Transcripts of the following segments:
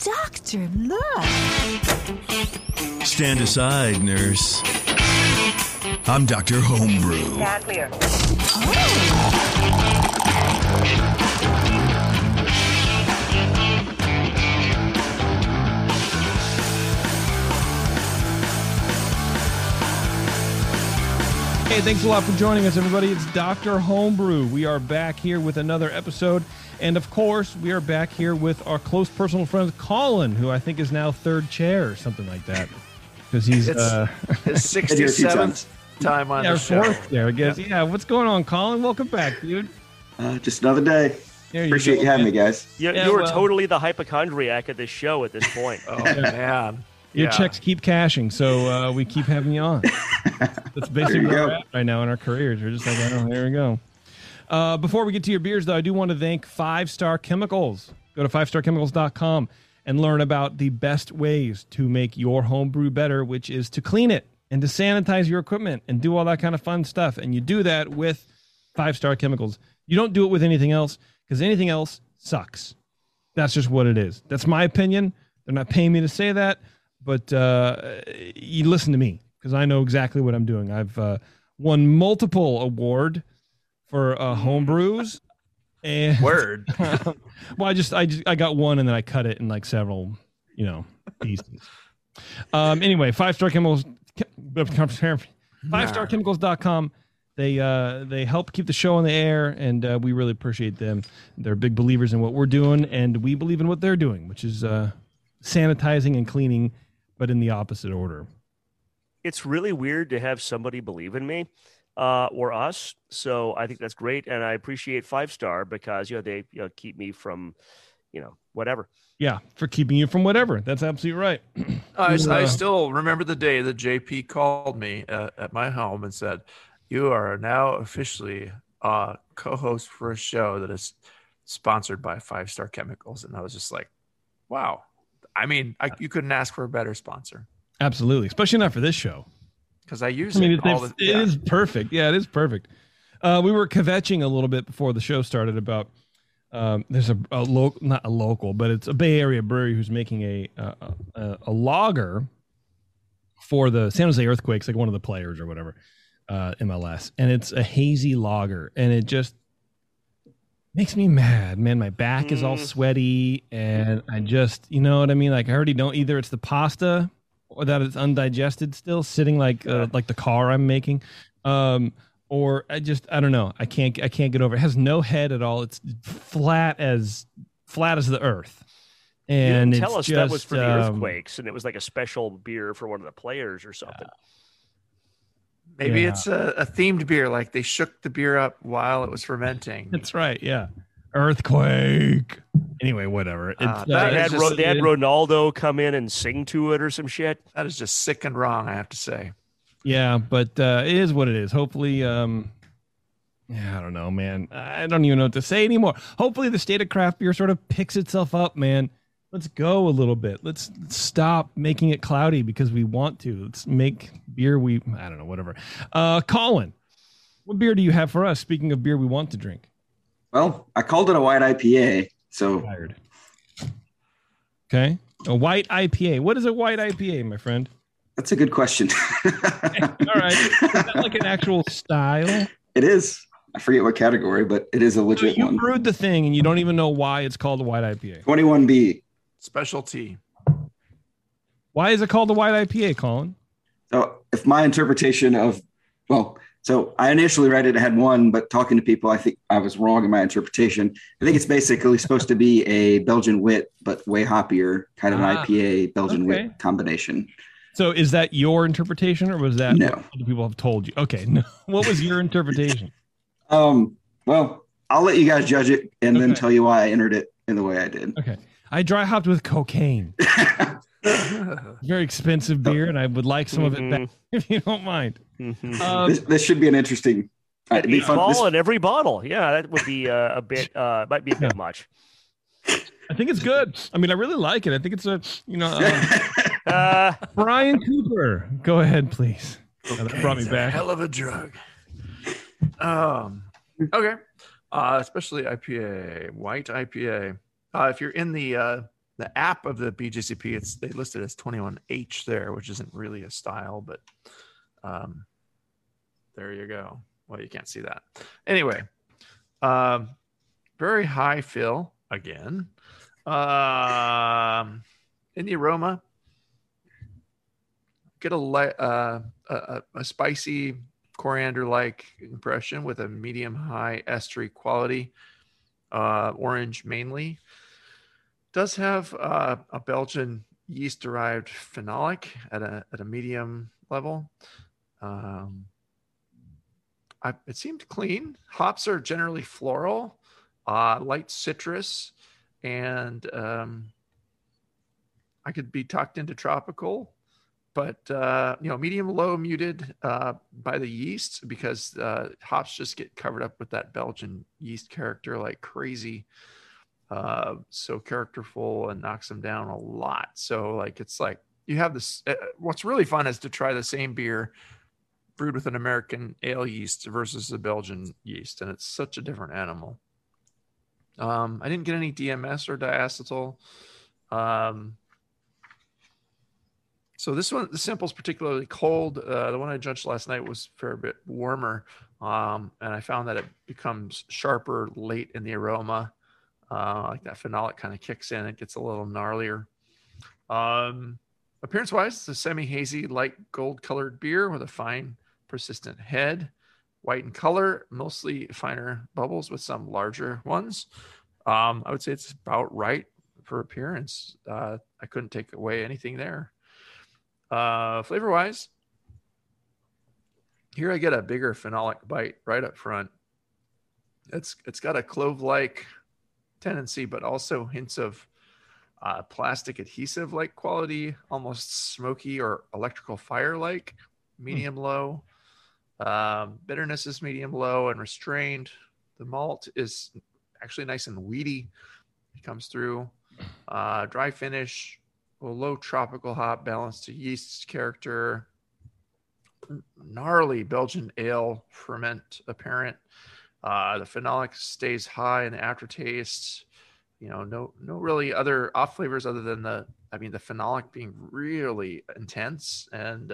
Doctor, look! Stand aside, nurse. I'm Dr. Homebrew. Stand clear. Oh! Hey, thanks a lot for joining us, everybody. It's Dr. Homebrew. We are back here with another episode. And, of course, we are back here with our close personal friend, Colin, who I think is now third chair or something like that. Because he's his 67th time on the show. Fourth chair, I guess. Yeah, what's going on, Colin? Welcome back, dude. Just another day. Appreciate you having me, guys. You were totally the hypochondriac at this show at this point. Oh, man. Your checks keep cashing, so we keep having you on. That's basically where we're at right now in our careers. We're just like, oh, here we go. Before we get to your beers, though, I do want to thank Five Star Chemicals. Go to 5starchemicals.com and learn about the best ways to make your homebrew better, which is to clean it and to sanitize your equipment and do all that kind of fun stuff. And you do that with Five Star Chemicals. You don't do it with anything else because anything else sucks. That's just what it is. That's my opinion. They're not paying me to say that, but you listen to me because I know exactly what I'm doing. I've won multiple awards for homebrews, and word. Well, I got one, and then I cut it in like several, pieces. Anyway, FiveStarChemicals.com. They help keep the show on the air, and we really appreciate them. They're big believers in what we're doing, and we believe in what they're doing, which is sanitizing and cleaning, but in the opposite order. It's really weird to have somebody believe in me. Or us, so I think that's great, and I appreciate Five Star because they keep me from whatever. Yeah, for keeping you from whatever. That's absolutely right. I still remember the day that JP called me at my home and said, "You are now officially co-host for a show that is sponsored by Five Star Chemicals," and I was just like, "Wow!" I mean, you couldn't ask for a better sponsor. Absolutely, especially not for this show. Because I use it all the time. It is perfect. Yeah, it is perfect. We were kvetching a little bit before the show started about there's not a local, but it's a Bay Area brewery who's making a lager for the San Jose Earthquakes, like one of the players or whatever, MLS. And it's a hazy lager. And it just makes me mad, man. My back is all sweaty. And I just, you know what I mean? Like, I already don't either. It's the pasta. Or that it's undigested still, sitting like the car I'm making, or I don't know. I can't get over it. It has no head at all. It's flat as the earth. And you didn't tell us that was for the earthquakes, and it was like a special beer for one of the players or something. Maybe it's a themed beer, like they shook the beer up while it was fermenting. That's right. Yeah. Earthquake. Anyway, whatever. They had Ronaldo come in and sing to it or some shit. That is just sick and wrong, I have to say. Yeah, but it is what it is. Hopefully, I don't know, man. I don't even know what to say anymore. Hopefully, the state of craft beer sort of picks itself up, man. Let's go a little bit. Let's stop making it cloudy because we want to. Let's make beer I don't know, whatever. Colin, what beer do you have for us? Speaking of beer we want to drink. Well, I called it a white IPA. So, okay, a white IPA. What is a white IPA, my friend? That's a good question. All right, is that like an actual style? It is. I forget what category, but it is a legit one. You brewed the thing, and you don't even know why it's called a white IPA. 21B specialty. Why is it called the white IPA, Colin? So, if my interpretation of So I initially read it, it had one, but talking to people, I think I was wrong in my interpretation. I think it's basically supposed to be a Belgian wit, but way hoppier, kind of an IPA Belgian wit combination. So is that your interpretation or was that what other people have told you? Okay. No. What was your interpretation? Well, I'll let you guys judge it and then tell you why I entered it in the way I did. Okay. I dry hopped with cocaine. Very expensive beer, and I would like some of it back if you don't mind. This should be an interesting. It'd be fun. Ball in every bottle, yeah, that would be a bit. Might be a bit much. I think it's good. I mean, I really like it. I think it's Brian Cooper. Go ahead, please. Okay, that brought me back. Hell of a drug. Okay, especially IPA, white IPA. If you're in the the app of the BJCP, they list it as 21H there, which isn't really a style, but there you go. Well, you can't see that. Anyway, very high fill again. In the aroma, get a spicy coriander-like impression with a medium-high estery quality, orange mainly. Does have a Belgian yeast-derived phenolic at a medium level. It seemed clean. Hops are generally floral, light citrus, and I could be tucked into tropical, but medium low muted by the yeast, because hops just get covered up with that Belgian yeast character like crazy. So characterful and knocks them down a lot. So you have this, what's really fun is to try the same beer brewed with an American ale yeast versus the Belgian yeast. And it's such a different animal. I didn't get any DMS or diacetyl. So this one, the simple is particularly cold. The one I judged last night was a fair bit warmer. And I found that it becomes sharper late in the aroma. Like that phenolic kind of kicks in. It gets a little gnarlier. Appearance-wise, it's a semi-hazy, light gold-colored beer with a fine, persistent head. White in color, mostly finer bubbles with some larger ones. I would say it's about right for appearance. I couldn't take away anything there. Flavor-wise, here I get a bigger phenolic bite right up front. It's got a clove-like tendency, but also hints of plastic adhesive like quality, almost smoky or electrical fire like, medium low. Bitterness is medium low and restrained. The malt is actually nice and weedy. It comes through. Dry finish, low tropical hop balance to yeast character. Gnarly Belgian ale ferment apparent. The phenolic stays high in the aftertaste. No really other off flavors other than the phenolic being really intense and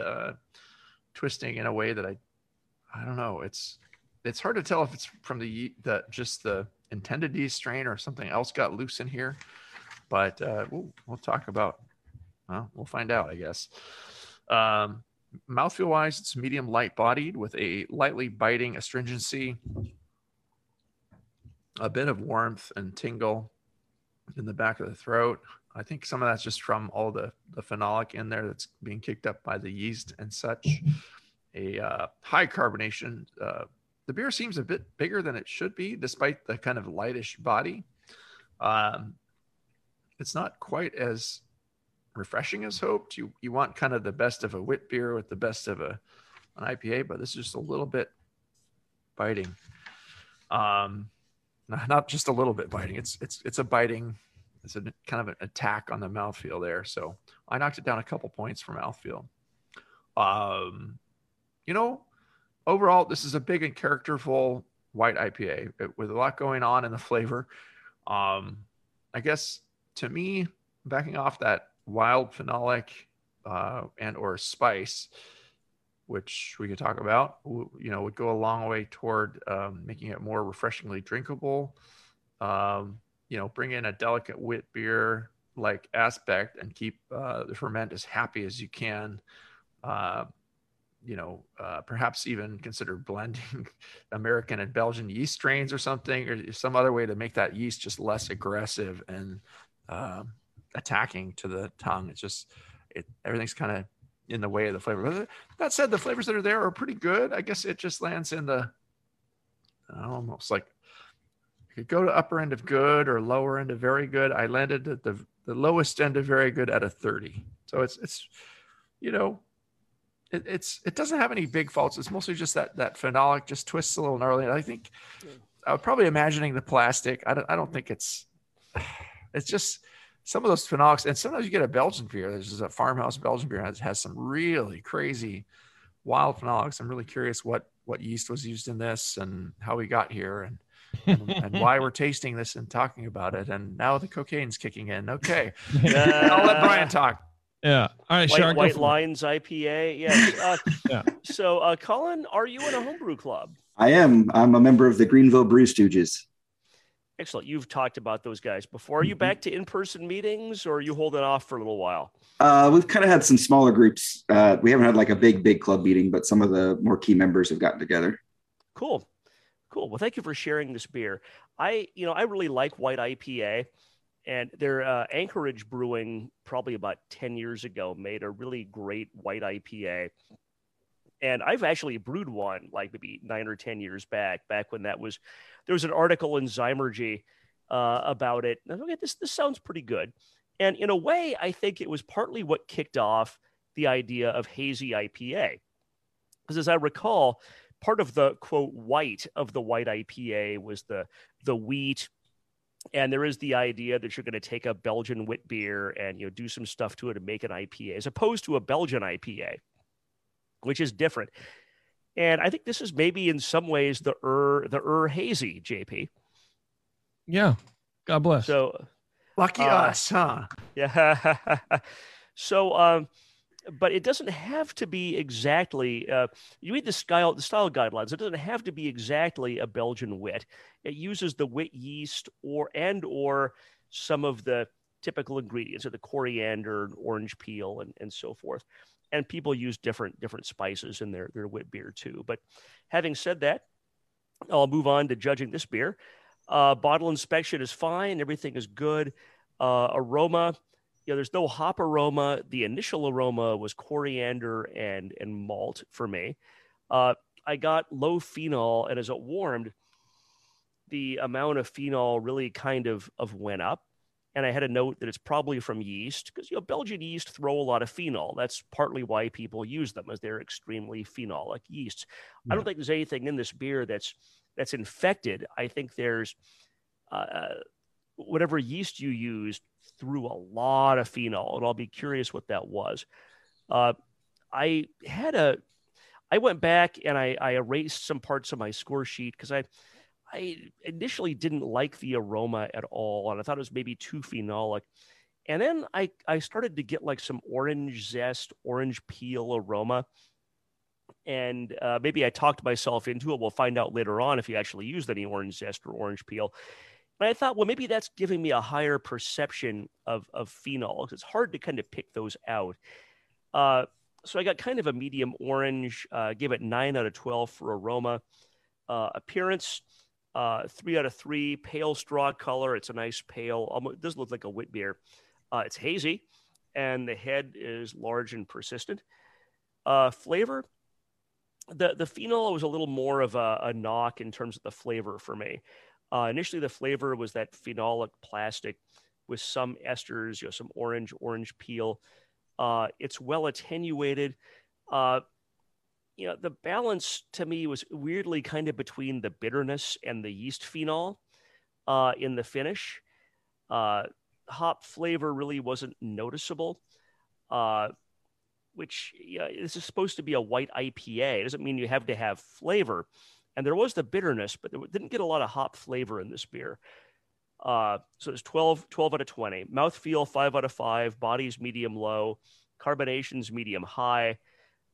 twisting in a way that I don't know. It's hard to tell if it's from just the intended yeast strain or something else got loose in here. But we'll talk about. We'll find out, I guess. Mouthfeel wise, it's medium light bodied with a lightly biting astringency. A bit of warmth and tingle in the back of the throat. I think some of that's just from all the phenolic in there that's being kicked up by the yeast and such. A high carbonation. The beer seems a bit bigger than it should be, despite the kind of lightish body. It's not quite as refreshing as hoped. You want kind of the best of a wit beer with the best of an IPA, but this is just a little bit biting. Not just a little bit biting. It's a kind of an attack on the mouthfeel there. So I knocked it down a couple points for mouthfeel. Overall, this is a big and characterful white IPA with a lot going on in the flavor. I guess to me, backing off that wild phenolic and or spice, which we could talk about, would go a long way toward making it more refreshingly drinkable. Bring in a delicate wit beer like aspect and keep the ferment as happy as you can. Perhaps even consider blending American and Belgian yeast strains or something, or some other way to make that yeast just less aggressive and attacking to the tongue. It's just everything's kind of in the way of the flavor. But that said, the flavors that are there are pretty good. I guess it just lands in the almost like you could go to upper end of good or lower end of very good. I landed at the lowest end of very good at a 30. So it doesn't have any big faults. It's mostly just that phenolic just twists a little gnarly. I think I was probably imagining the plastic. I don't think it's just some of those phenolics, and sometimes you get a Belgian beer. This is a farmhouse Belgian beer that has some really crazy wild phenolics. I'm really curious what yeast was used in this and how we got here. And and why we're tasting this and talking about it. And now the cocaine's kicking in. Okay. I'll let Brian talk. Yeah. All right, Shark. White Lines IPA. Yeah. Yeah. So, Colin, are you in a homebrew club? I am. I'm a member of the Greenville Brew Stooges. Excellent. You've talked about those guys before. Are you back to in-person meetings, or are you holding off for a little while? We've kind of had some smaller groups. We haven't had like a big club meeting, but some of the more key members have gotten together. Cool. Cool. Well, thank you for sharing this beer. I really like White IPA, and their Anchorage Brewing probably about 10 years ago made a really great White IPA. And I've actually brewed one like maybe 9 or 10 years back when that was, there was an article in Zymergy about it. And I was like, okay, this sounds pretty good. And in a way, I think it was partly what kicked off the idea of hazy IPA. Because as I recall, part of the, quote, white of the White IPA was the wheat. And there is the idea that you're going to take a Belgian wit beer and, you know, do some stuff to it and make an IPA, as opposed to a Belgian IPA, which is different. And I think this is maybe in some ways the hazy, JP. Yeah. God bless. So lucky us, huh? Yeah. So, but it doesn't have to be exactly, you read the style guidelines. It doesn't have to be exactly a Belgian wit. It uses the wit yeast or some of the typical ingredients of the coriander and orange peel and so forth. And people use different spices in their wit beer too. But having said that, I'll move on to judging this beer. Bottle inspection is fine. Everything is good. Aroma, there's no hop aroma. The initial aroma was coriander and malt for me. I got low phenol, and as it warmed, the amount of phenol really kind of went up. And I had a note that it's probably from yeast, because Belgian yeast throw a lot of phenol. That's partly why people use them, as they're extremely phenolic yeasts. Yeah. I don't think there's anything in this beer that's infected. I think there's whatever yeast you used threw a lot of phenol, and I'll be curious what that was. I went back and I erased some parts of my score sheet because I initially didn't like the aroma at all, and I thought it was maybe too phenolic. And then I started to get like some orange zest, orange peel aroma. And maybe I talked myself into it. We'll find out later on if you actually used any orange zest or orange peel. And I thought, well, maybe that's giving me a higher perception of phenol. It's hard to kind of pick those out. So I got kind of a medium orange, gave it 9 out of 12 for aroma. Appearance, 3 out of 3, pale straw color. It's a nice pale, almost doesn't look like a wit beer. It's hazy, and the head is large and persistent. Flavor, the phenol was a little more of a knock in terms of the flavor for me. Initially, the flavor was that phenolic plastic with some esters, some orange peel. It's well attenuated. The balance to me was weirdly kind of between the bitterness and the yeast phenol in the finish. Hop flavor really wasn't noticeable, which this is supposed to be a white IPA. It doesn't mean you have to have flavor. And there was the bitterness, but it didn't get a lot of hop flavor in this beer. So it's 12 out of 20. Mouthfeel, 5 out of 5. Bodies, medium low. Carbonations, medium high.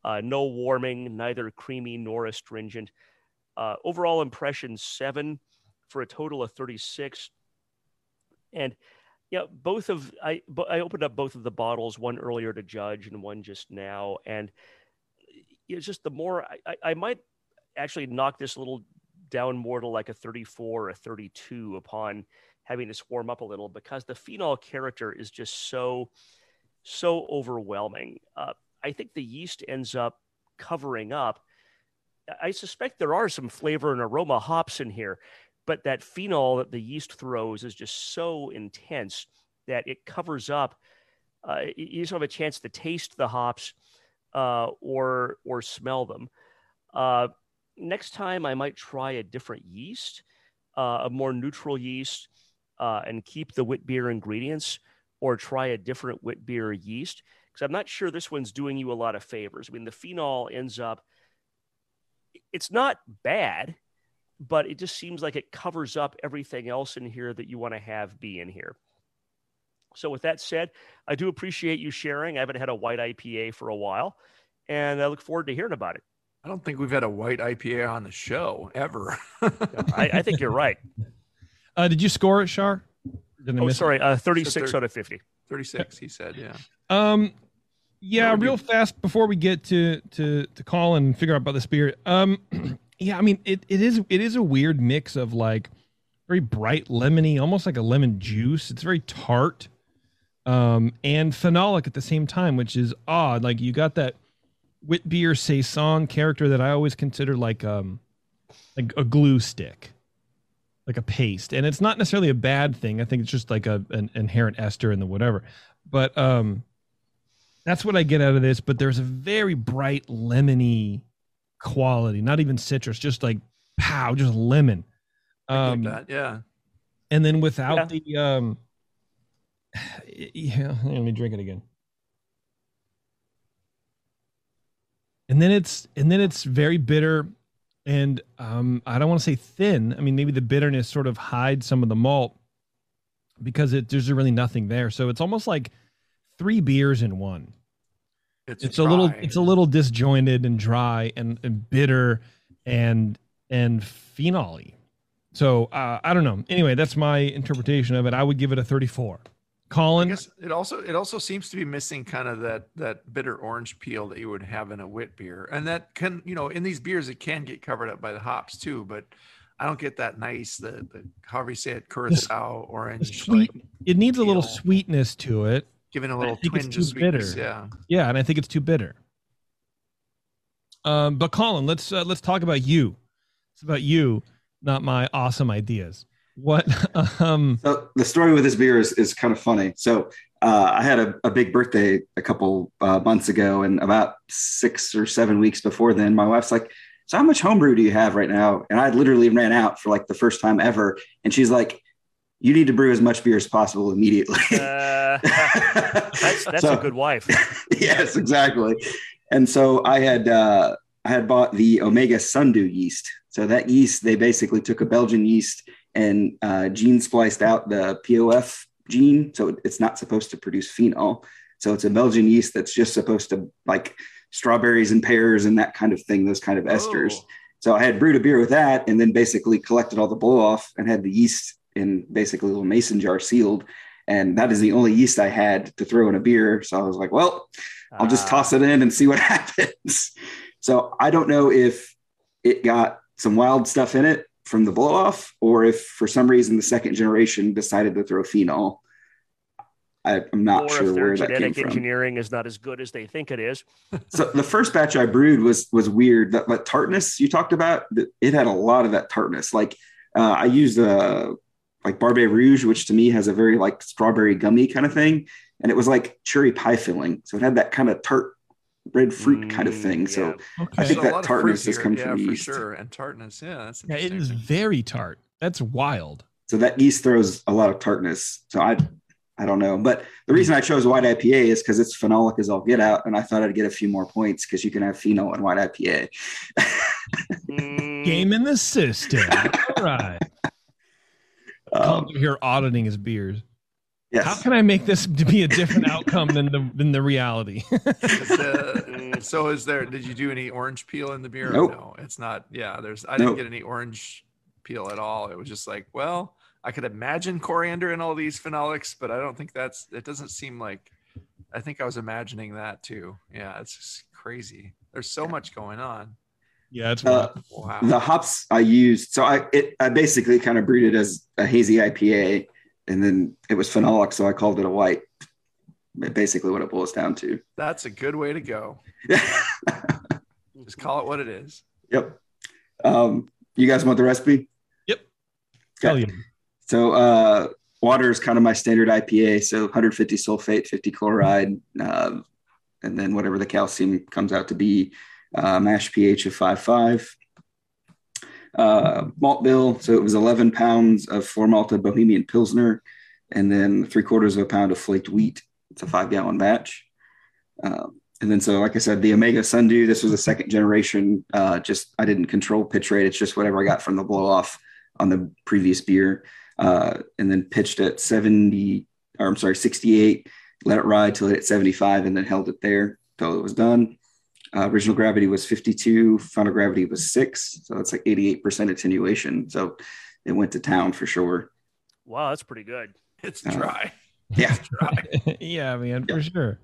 No warming, neither creamy nor astringent. Overall impression, 7 for a total of 36. And I opened up both of the bottles, one earlier to judge and one just now. And it's just the more I might actually knock this little down more to like a 34 or a 32 upon having this warm up a little, because the phenol character is just so overwhelming. I think the yeast ends up covering up. I suspect there are some flavor and aroma hops in here, but that phenol that the yeast throws is just so intense that it covers up. You just don't have a chance to taste the hops or smell them. Next time I might try a different yeast, a more neutral yeast, and keep the wit beer ingredients, or try a different wit beer yeast. Because I'm not sure this one's doing you a lot of favors. I mean, the phenol ends up, it's not bad, but it just seems like it covers up everything else in here that you want to have be in here. So with that said, I do appreciate you sharing. I haven't had a white IPA for a while, and I look forward to hearing about it. I don't think we've had a white IPA on the show ever. I think you're right. Did you score it, Shar? Oh, sorry. 36 out of 50. 36, he said, yeah. Yeah, real fast before we get to Colin and figure out about the spirit. Yeah, I mean, it is a weird mix of like very bright lemony, almost like a lemon juice. It's very tart and phenolic at the same time, which is odd. Like you got that Whitby or Saison character that I always consider like a glue stick, like a paste. And it's not necessarily a bad thing. I think it's just like an inherent ester in the whatever. But that's what I get out of this. But there's a very bright lemony quality, not even citrus, just like pow, just lemon. Like that, yeah. And then without the let me drink it again. And then it's very bitter, and I don't want to say thin. I mean, maybe the bitterness sort of hides some of the malt because there's really nothing there. So it's almost like three beers in one. It's a little disjointed and dry and bitter and phenol-y. So I don't know. Anyway, that's my interpretation of it. I would give it a 34. Colin, I guess it also seems to be missing kind of that bitter orange peel that you would have in a wit beer, and that can, you know, in these beers it can get covered up by the hops too. But I don't get that nice the however you say it, curacao orange. Sweet. Like, it needs a little sweetness to it, giving a little twinge of sweetness. Bitter. Yeah, and I think it's too bitter. But Colin, let's talk about you. It's about you, not my awesome ideas. What? So the story with this beer is kind of funny. So I had a big birthday a couple months ago, and about 6 or 7 weeks before then, my wife's like, "So how much homebrew do you have right now?" And I literally ran out for like the first time ever. And she's like, "You need to brew as much beer as possible immediately." That's so, a good wife. Yes, exactly. And so I had bought the Omega Sundew yeast. So that yeast, they basically took a Belgian yeast and gene spliced out the POF gene. So it's not supposed to produce phenol. So it's a Belgian yeast that's just supposed to like strawberries and pears and that kind of thing, those kind of esters. So I had brewed a beer with that and then basically collected all the blow off and had the yeast in basically a little mason jar sealed. And that is the only yeast I had to throw in a beer. So I was like, well, I'll just toss it in and see what happens. So I don't know if it got some wild stuff in it from the blow off, or if for some reason the second generation decided to throw phenol. I'm not sure where that came from. Genetic engineering is not as good as they think it is. So the first batch I brewed was weird. That tartness you talked about, it had a lot of that tartness. Like I used like Barbe Rouge, which to me has a very like strawberry gummy kind of thing, and it was like cherry pie filling. So it had that kind of tart red fruit kind of thing. So I think that tartness has come from yeast. For sure. And tartness, that's interesting. It is very tart. That's wild. So that yeast throws a lot of tartness. So I don't know. But the reason I chose white IPA is because it's phenolic as all get out, and I thought I'd get a few more points because you can have phenol and white IPA. Game in the system. All right. Colin's here auditing his beers. Yes. How can I make this to be a different outcome than the reality? So is there, did you do any orange peel in the beer? Nope. No, it's not. Yeah. I didn't get any orange peel at all. It was just like, well, I could imagine coriander in all these phenolics, but I don't think it doesn't seem like, I think I was imagining that too. Yeah. It's just crazy. There's so much going on. Yeah, it's wow. The hops I used. So I basically kind of brewed it as a hazy IPA. And then it was phenolic, so I called it a white. Basically, what it boils down to. That's a good way to go. Just call it what it is. Yep. You guys want the recipe? Yep. Tell you. So water is kind of my standard IPA. So 150 sulfate, 50 chloride, and then whatever the calcium comes out to be. Mash pH of 5.5. Malt bill, so it was 11 pounds of floor malted Bohemian Pilsner, and then 3/4 of a pound of flaked wheat. It's a 5-gallon batch. And then, so like I said, the Omega Sundew, this was a second generation. Just, I didn't control pitch rate. It's just whatever I got from the blow off on the previous beer. And then pitched at 68, let it ride till it hit 75, and then held it there till it was done. Original gravity was 52, final gravity was 6. So that's like 88% attenuation. So it went to town for sure. Wow. That's pretty good. It's dry. Yeah. It's dry. Yeah, man, for sure.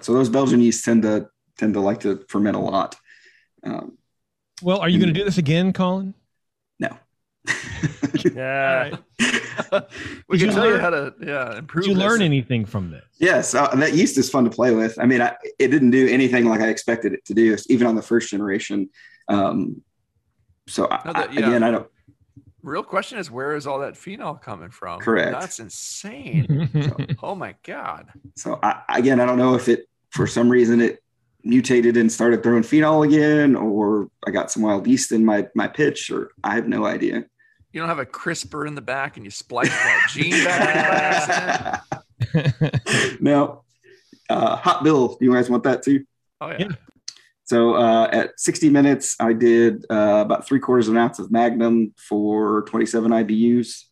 So those Belgian yeasts tend to like to ferment a lot. Well, are you going to do this again, Colin? No. Yeah. We can tell you how to improve. Did you learn anything from this? Yes. That yeast is fun to play with. I mean, it didn't do anything like I expected it to do, even on the first generation. I don't. Real question is, where is all that phenol coming from? Correct. That's insane. Oh my God. So I don't know if it, for some reason, it mutated and started throwing phenol again, or I got some wild yeast in my pitch, or I have no idea. You don't have a crisper in the back and you splice that gene back in by accident? No. Hot Bill. Do you guys want that too? Oh yeah. So at 60 minutes, I did about 3/4 of an ounce of Magnum for 27 IBUs.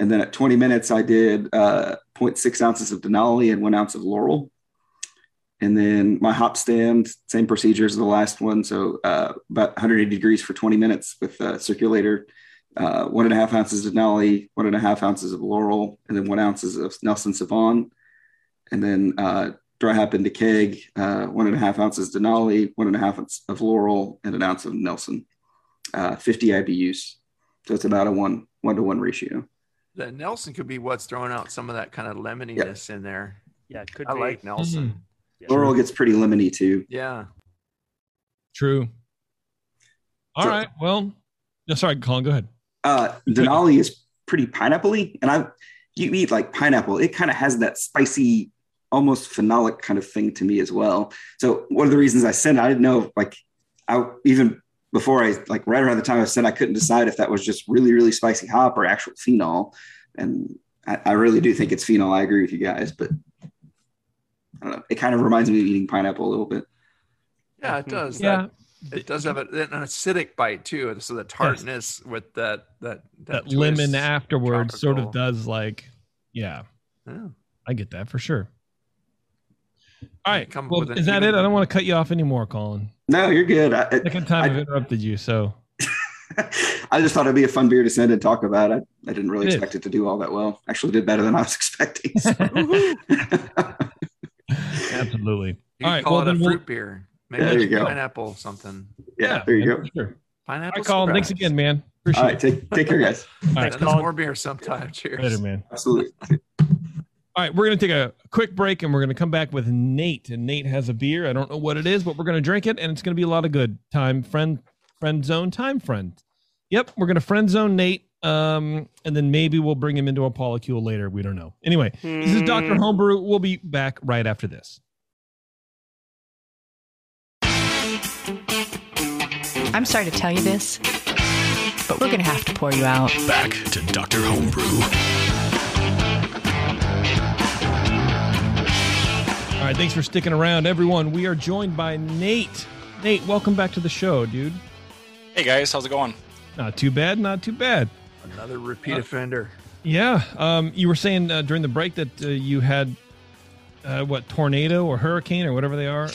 And then at 20 minutes, I did 0.6 ounces of Denali and 1 ounce of Laurel. And then my hop stand, same procedure as the last one. So about 180 degrees for 20 minutes with a circulator, 1.5 ounces of Denali, 1.5 ounces of Laurel, and then 1 ounce of Nelson Sauvon. And then dry hop into keg, 1.5 ounces Denali, 1.5 ounces of Laurel, and 1 ounce of Nelson, 50 IBUs. So it's about a 1-to-1 ratio. That Nelson could be what's throwing out some of that kind of lemoniness in there. Yeah, it could be. I like Nelson. Mm-hmm. Yeah. Laurel gets pretty lemony too. Yeah. True. All right. Well, no, sorry, Colin, go ahead. Denali is pretty pineapple-y, and you eat like pineapple. It kind of has that spicy, almost phenolic kind of thing to me as well. So one of the reasons I sent, I didn't know, like, even before I, like, right around the time I sent, I couldn't decide if that was just really, really spicy hop or actual phenol. And I really do think it's phenol. I agree with you guys, but I don't know. It kind of reminds me of eating pineapple a little bit. Yeah, it does. Yeah. It does have an acidic bite too. So the tartness with that twist, lemon afterwards, tropical, sort of does yeah. I get that for sure. All right. Well, is that it? I don't want to cut you off anymore, Colin. No, you're good. Second time I've interrupted you, so. I just thought it'd be a fun beer to send and talk about. I didn't really expect it to do all that well. Actually did better than I was expecting. So. Absolutely. You all right, call it a fruit beer. Maybe there you go. Pineapple something. Yeah, there you go. Sure. Pineapple. All right, Colin, thanks again, man. Appreciate it. All right, take care, guys. All right, there's more beer sometime. Cheers. Later, man. Absolutely. All right, we're going to take a quick break, and we're going to come back with Nate. And Nate has a beer. I don't know what it is, but we're going to drink it, and it's going to be a lot of good time. Friend zone. Yep, we're going to friend zone Nate, and then maybe we'll bring him into a polycule later. We don't know. Anyway, This is Dr. Homebrew. We'll be back right after this. I'm sorry to tell you this, but we're going to have to pour you out. Back to Dr. Homebrew. All right, thanks for sticking around, everyone. We are joined by Nate. Nate, welcome back to the show, dude. Hey, guys. How's it going? Not too bad. Another repeat offender. Yeah. You were saying during the break that you had, tornado or hurricane or whatever they are?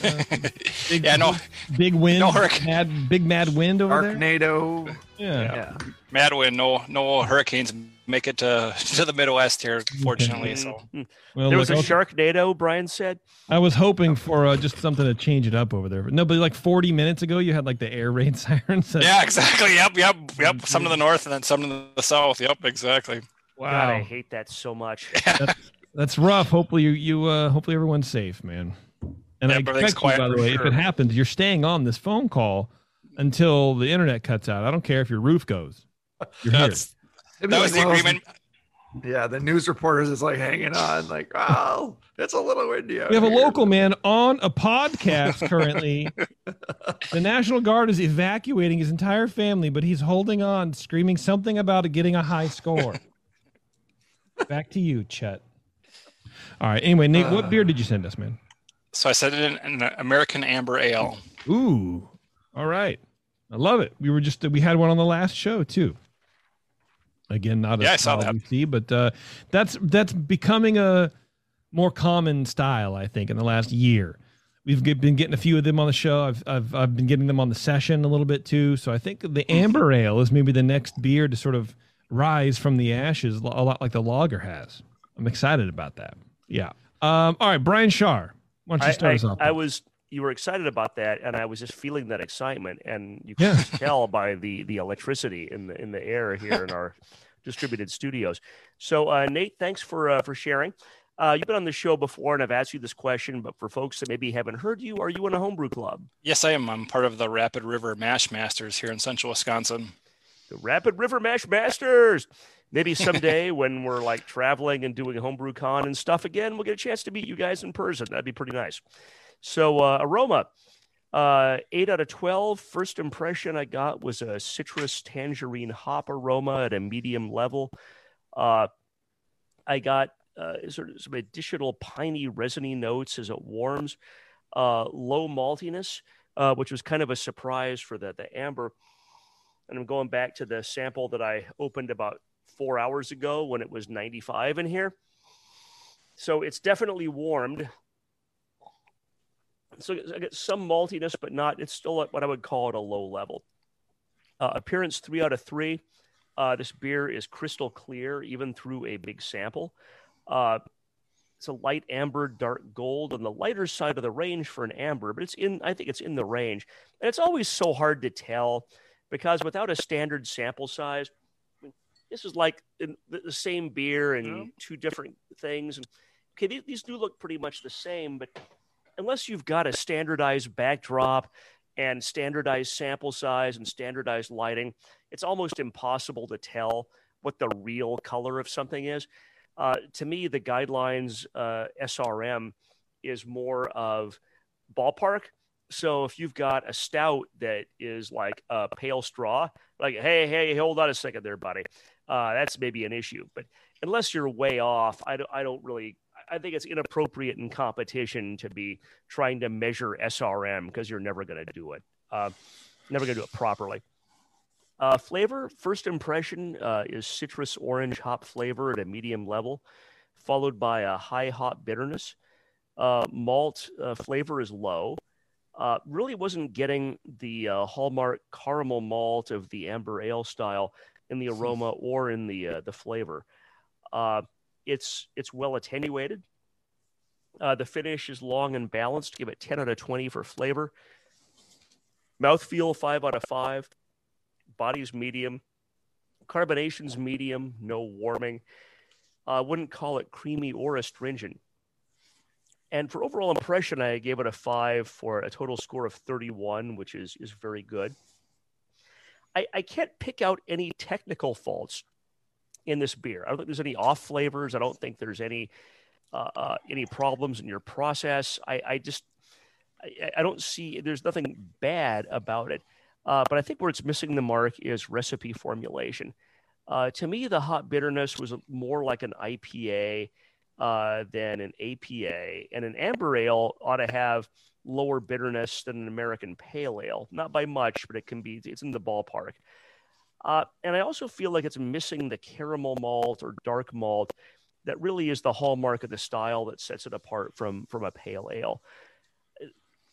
Big wind. No hurricane. Big mad wind over there? Tornado. Yeah. Mad wind. No hurricanes make it to the Midwest here, fortunately. Okay. So well, there was a Sharknado, Brian said. I was hoping for just something to change it up over there. No, but like 40 minutes ago, you had like the air raid sirens. Yeah, exactly. Yep. Some to the north and then some to the south. Yep, exactly. Wow, God, I hate that so much. Yeah. That's rough. Hopefully hopefully everyone's safe, man. And I expect you, by the way, if it happens, you're staying on this phone call until the internet cuts out. I don't care if your roof goes. You're here. That was the agreement. Yeah, the news reporters is like hanging on, like, oh, it's a little windy. We have a local man on a podcast currently. The National Guard is evacuating his entire family, but he's holding on, screaming something about getting a high score. Back to you, Chet. All right. Anyway, Nate, what beer did you send us, man? So I said it in an American Amber Ale. Ooh, all right. I love it. We had one on the last show too. Again, not as see, but that's becoming a more common style, I think, in the last year. We've been getting a few of them on the show. I've been getting them on the session a little bit too. So I think the Amber Ale is maybe the next beer to sort of rise from the ashes, a lot like the lager has. I'm excited about that. Yeah. All right, Brian Schaar, why don't you start us off? You were excited about that, and I was just feeling that excitement, and you could tell by the electricity in the air here in our distributed studios. So, Nate, thanks for sharing. You've been on the show before, and I've asked you this question, but for folks that maybe haven't heard you, are you in a homebrew club? Yes, I am. I'm part of the Rapid River Mashmasters here in central Wisconsin. The Rapid River Mashmasters! Maybe someday when we're like traveling and doing homebrew con and stuff again, we'll get a chance to meet you guys in person. That'd be pretty nice. So aroma, 8 out of 12. First impression I got was a citrus tangerine hop aroma at a medium level. I got sort of some additional piney, resiny notes as it warms. Low maltiness, which was kind of a surprise for the amber. And I'm going back to the sample that I opened about 4 hours ago when it was 95 in here. So it's definitely warmed. So I get some maltiness, but not, it's still at what I would call at a low level. Appearance 3 out of 3. This beer is crystal clear, even through a big sample. It's a light amber, dark gold on the lighter side of the range for an amber, but I think it's in the range. And it's always so hard to tell because without a standard sample size, this is like the same beer and two different things. And okay, these do look pretty much the same, but unless you've got a standardized backdrop and standardized sample size and standardized lighting, it's almost impossible to tell what the real color of something is. To me, the guidelines SRM is more of ballpark. So if you've got a stout that is like a pale straw, like, hey, hold on a second there, buddy. That's maybe an issue. But unless you're way off, I think it's inappropriate in competition to be trying to measure SRM because you're never going to do it. Never going to do it properly. Flavor, first impression is citrus orange hop flavor at a medium level, followed by a high hop bitterness. Malt flavor is low. Really wasn't getting the hallmark caramel malt of the amber ale style in the aroma or in the flavor. It's well attenuated. The finish is long and balanced. Give it 10 out of 20 for flavor. Mouthfeel, 5 out of 5. Body's medium. Carbonation's medium, no warming. I wouldn't call it creamy or astringent. And for overall impression, I gave it a 5 for a total score of 31, which is very good. I can't pick out any technical faults in this beer. I don't think there's any off flavors. I don't think there's any problems in your process. I don't see, there's nothing bad about it. But I think where it's missing the mark is recipe formulation. To me, the hop bitterness was more like an IPA than an APA. And an amber ale ought to have lower bitterness than an American pale ale. Not by much, but it's in the ballpark. And I also feel like it's missing the caramel malt or dark malt that really is the hallmark of the style that sets it apart from a pale ale.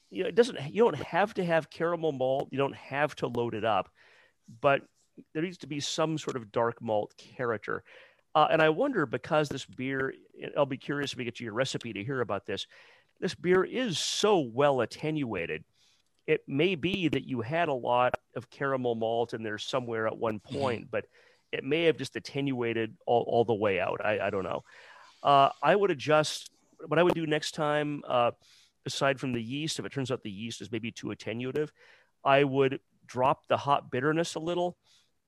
You know, you don't have to have caramel malt. You don't have to load it up, but there needs to be some sort of dark malt character. And I wonder, because this beer, I'll be curious if we get to your recipe to hear about this. This beer is so well attenuated. It may be that you had a lot of caramel malt in there somewhere at one point, but it may have just attenuated all the way out. I don't know. I would adjust what I would do next time, aside from the yeast, if it turns out the yeast is maybe too attenuative, I would drop the hop bitterness a little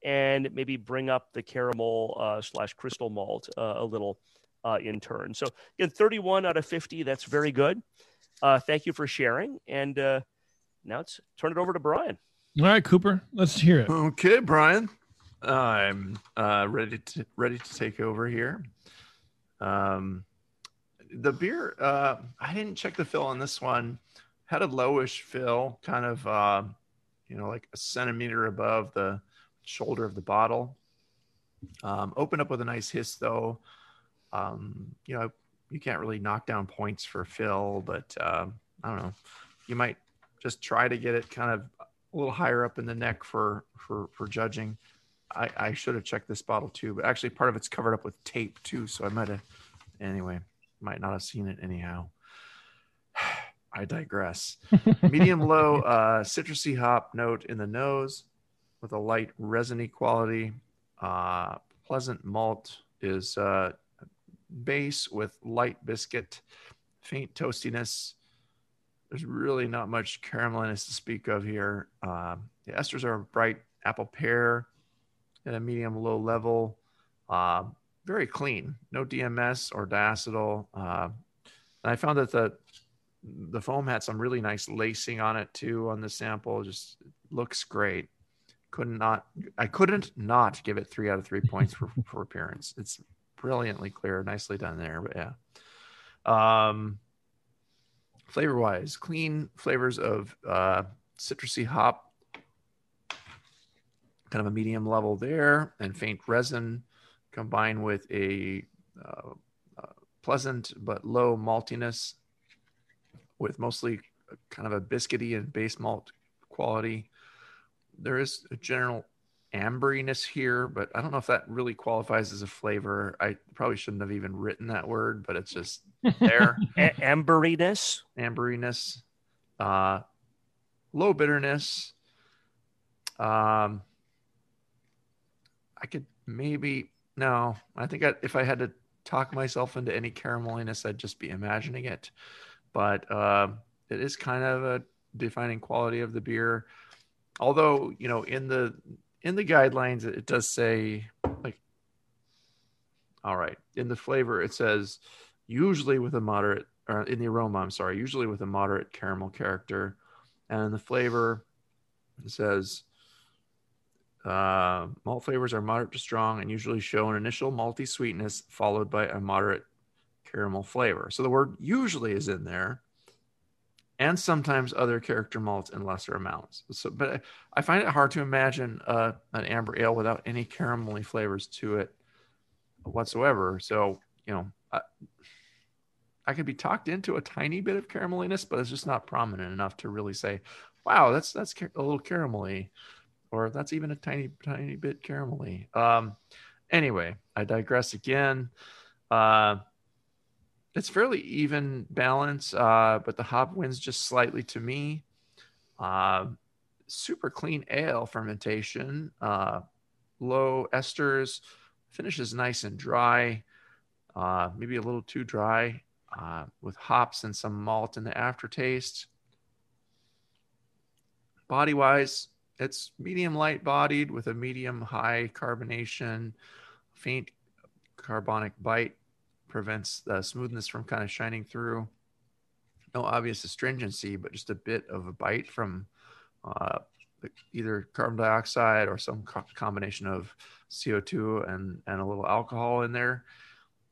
and maybe bring up the caramel / crystal malt a little in turn. So again, 31 out of 50, that's very good. Thank you for sharing. And, now let's turn it over to Brian. All right, Cooper, let's hear it. Okay, Brian, I'm ready to take over here. the beer, I didn't check the fill on this one. Had a lowish fill, kind of, you know, like a centimeter above the shoulder of the bottle. Opened up with a nice hiss, though. You know, you can't really knock down points for fill, but I don't know. You might just try to get it kind of a little higher up in the neck for judging. I should have checked this bottle too, but actually part of it's covered up with tape too, so I might have, anyway, might not have seen it anyhow. I digress. Medium low citrusy hop note in the nose with a light resiny quality. Pleasant malt is base with light biscuit, faint toastiness. There's really not much carameliness to speak of here. The esters are bright apple pear at a medium low level. Very clean, no DMS or diacetyl. And I found that the foam had some really nice lacing on it too on the sample. Just looks great. I couldn't not give it 3 out of 3 points for appearance. It's brilliantly clear, nicely done there. But yeah, flavor wise, clean flavors of citrusy hop, kind of a medium level there, and faint resin combined with a pleasant but low maltiness with mostly kind of a biscuity and base malt quality. There is a general amberiness here, but I don't know if that really qualifies as a flavor. I probably shouldn't have even written that word, but it's just there. Amberiness, low bitterness. I could maybe, no, I think if I had to talk myself into any carameliness, I'd just be imagining it. But it is kind of a defining quality of the beer. Although, you know, in the guidelines, it does say, like, all right, in the flavor, it says usually with a moderate, or in the aroma, I'm sorry, usually with a moderate caramel character. And in the flavor, it says malt flavors are moderate to strong and usually show an initial malty sweetness followed by a moderate caramel flavor. So the word usually is in there. And sometimes other character malts in lesser amounts. So, but I find it hard to imagine an amber ale without any caramelly flavors to it whatsoever. So, you know, I could be talked into a tiny bit of carameliness, but it's just not prominent enough to really say, wow, that's a little caramelly, or that's even a tiny bit caramelly. Anyway, I digress again. It's fairly even balance, but the hop wins just slightly to me. Super clean ale fermentation, low esters, finishes nice and dry, maybe a little too dry, with hops and some malt in the aftertaste. Body-wise, it's medium light bodied with a medium high carbonation, faint carbonic bite. Prevents the smoothness from kind of shining through. No obvious astringency, but just a bit of a bite from either carbon dioxide or some combination of CO2 and a little alcohol in there.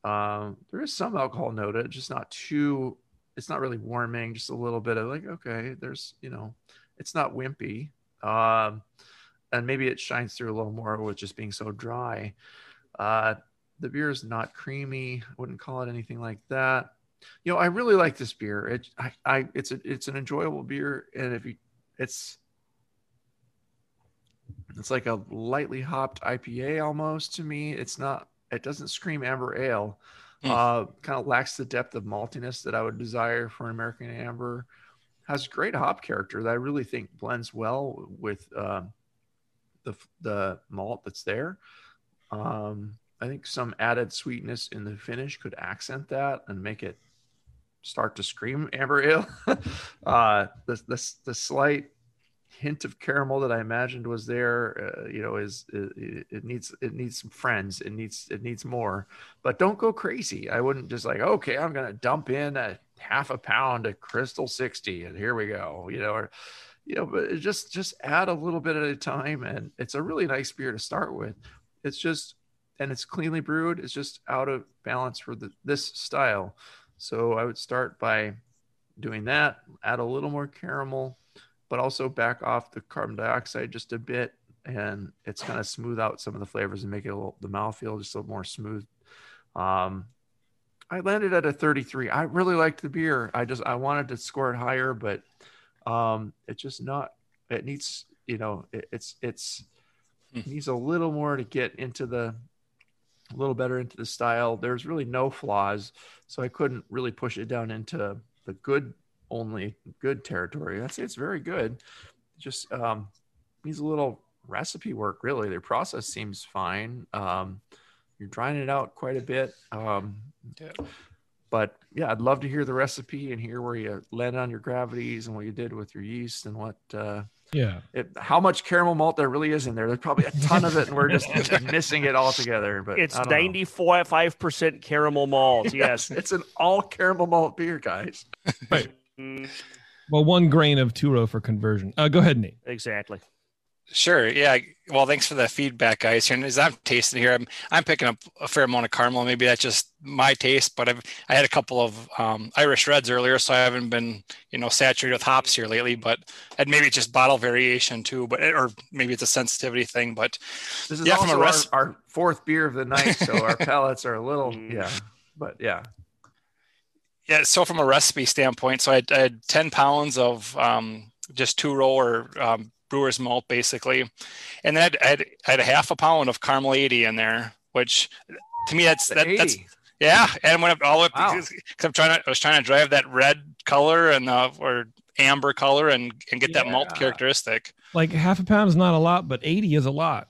There is some alcohol noted, just not too, it's not really warming, just a little bit of like, okay, there's, you know, it's not wimpy. And maybe it shines through a little more with just being so dry. The beer is not creamy. I wouldn't call it anything like that. You know, I really like this beer. It's an enjoyable beer, and it's like a lightly hopped IPA almost to me. It's not. It doesn't scream amber ale. Kind of lacks the depth of maltiness that I would desire for an American amber. Has great hop character that I really think blends well with the malt that's there. I think some added sweetness in the finish could accent that and make it start to scream amber ale. The slight hint of caramel that I imagined was there, you know, it needs some friends. It needs more, but don't go crazy. I wouldn't just like, okay, I'm going to dump in a half a pound of Crystal 60 and here we go, you know, or, you know, but just add a little bit at a time. And it's a really nice beer to start with. It's just, and it's cleanly brewed. It's just out of balance for this style. So I would start by doing that, add a little more caramel, but also back off the carbon dioxide just a bit, and it's going to smooth out some of the flavors and make it a little, the mouthfeel just a little more smooth. I landed at a 33. I really liked the beer. I wanted to score it higher, but it's just not, it needs, you know, it needs a little more to get into the, a little better into the style. There's really no flaws, so I couldn't really push it down into the good, only good territory. I'd say it's very good. Just needs a little recipe work, really. Their process seems fine. You're drying it out quite a bit. Yeah. But yeah, I'd love to hear the recipe and hear where you land on your gravities and what you did with your yeast and what, how much caramel malt there really is in there. There's probably a ton of it, and we're just missing it all together. But it's 95% caramel malt. Yes, it's an all caramel malt beer, guys. Right. Well, one grain of Turo for conversion. Go ahead, Nate. Exactly. Sure. Yeah. Well, thanks for the feedback, guys. And as I'm tasting here, I'm picking up a fair amount of caramel. Maybe that's just my taste, but I had a couple of Irish Reds earlier, so I haven't been, saturated with hops here lately. But and maybe it's just bottle variation too, or maybe it's a sensitivity thing. But this is also our fourth beer of the night, so our palates are a little yeah. So from a recipe standpoint, so I had 10 pounds of just Turo or brewer's malt basically, and then I had a half a pound of caramel 80 in there, which to me that's yeah. And when all up, wow. I was trying to drive that red color and or amber color and get that malt characteristic. Like half a pound is not a lot, but 80 is a lot.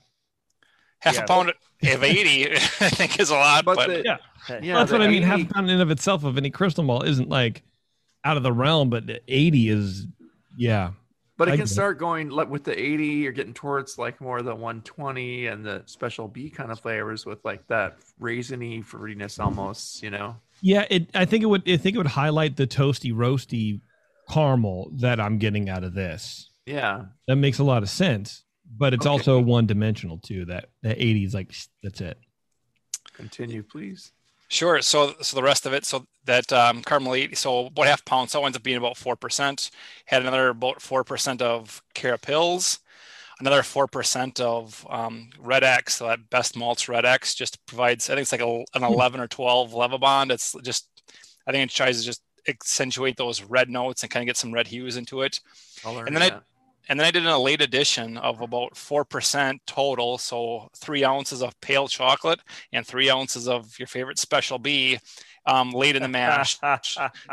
Half a pound of 80, I think, is a lot. But that's what I mean. 80. Half a pound in and of itself of any crystal malt isn't like out of the realm, but 80 is But it can start going with the 80, you're getting towards like more the 120 and the special B kind of flavors with like that raisiny fruitiness almost, Yeah, I think it would highlight the toasty, roasty caramel that I'm getting out of this. Yeah. That makes a lot of sense, but it's also one dimensional too. That 80 is like, that's it. Continue, please. Sure. So the rest of it, so that caramel 80, so about half pound, so it ends up being about 4%. Had another about 4% of Cara Pils, another 4% of Red X, so that Best Malts Red X just provides, I think it's like an 11 or 12 Leva Bond. It's just, I think it tries to just accentuate those red notes and kind of get some red hues into it. And then I did a late addition of about 4% total, so 3 ounces of pale chocolate and 3 ounces of your favorite Special B late in the mash.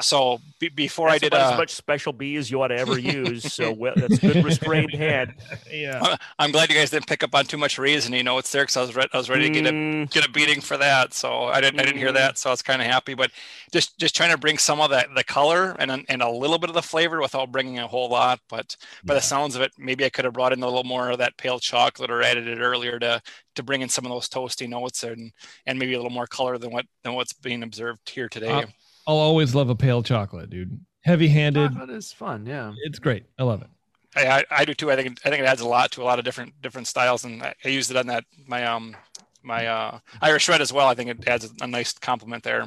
So before I did as much Special B as you ought to ever use. So that's good restrained hand. Yeah, I'm glad you guys didn't pick up on too much raisiny notes there, because I was ready to get a beating for that. So I didn't hear that, so I was kind of happy. But just trying to bring some of that, the color and a little bit of the flavor without bringing a whole lot. But by the sounds of it, maybe I could have brought in a little more of that pale chocolate or added it earlier to bring in some of those toasty notes and maybe a little more color than what's being observed here today. I'll always love a pale chocolate, dude. Heavy-handed. Chocolate is fun, yeah. It's great. I love it. I do too. I think it adds a lot to a lot of different styles, and I used it on that my Irish Red as well. I think it adds a nice compliment there.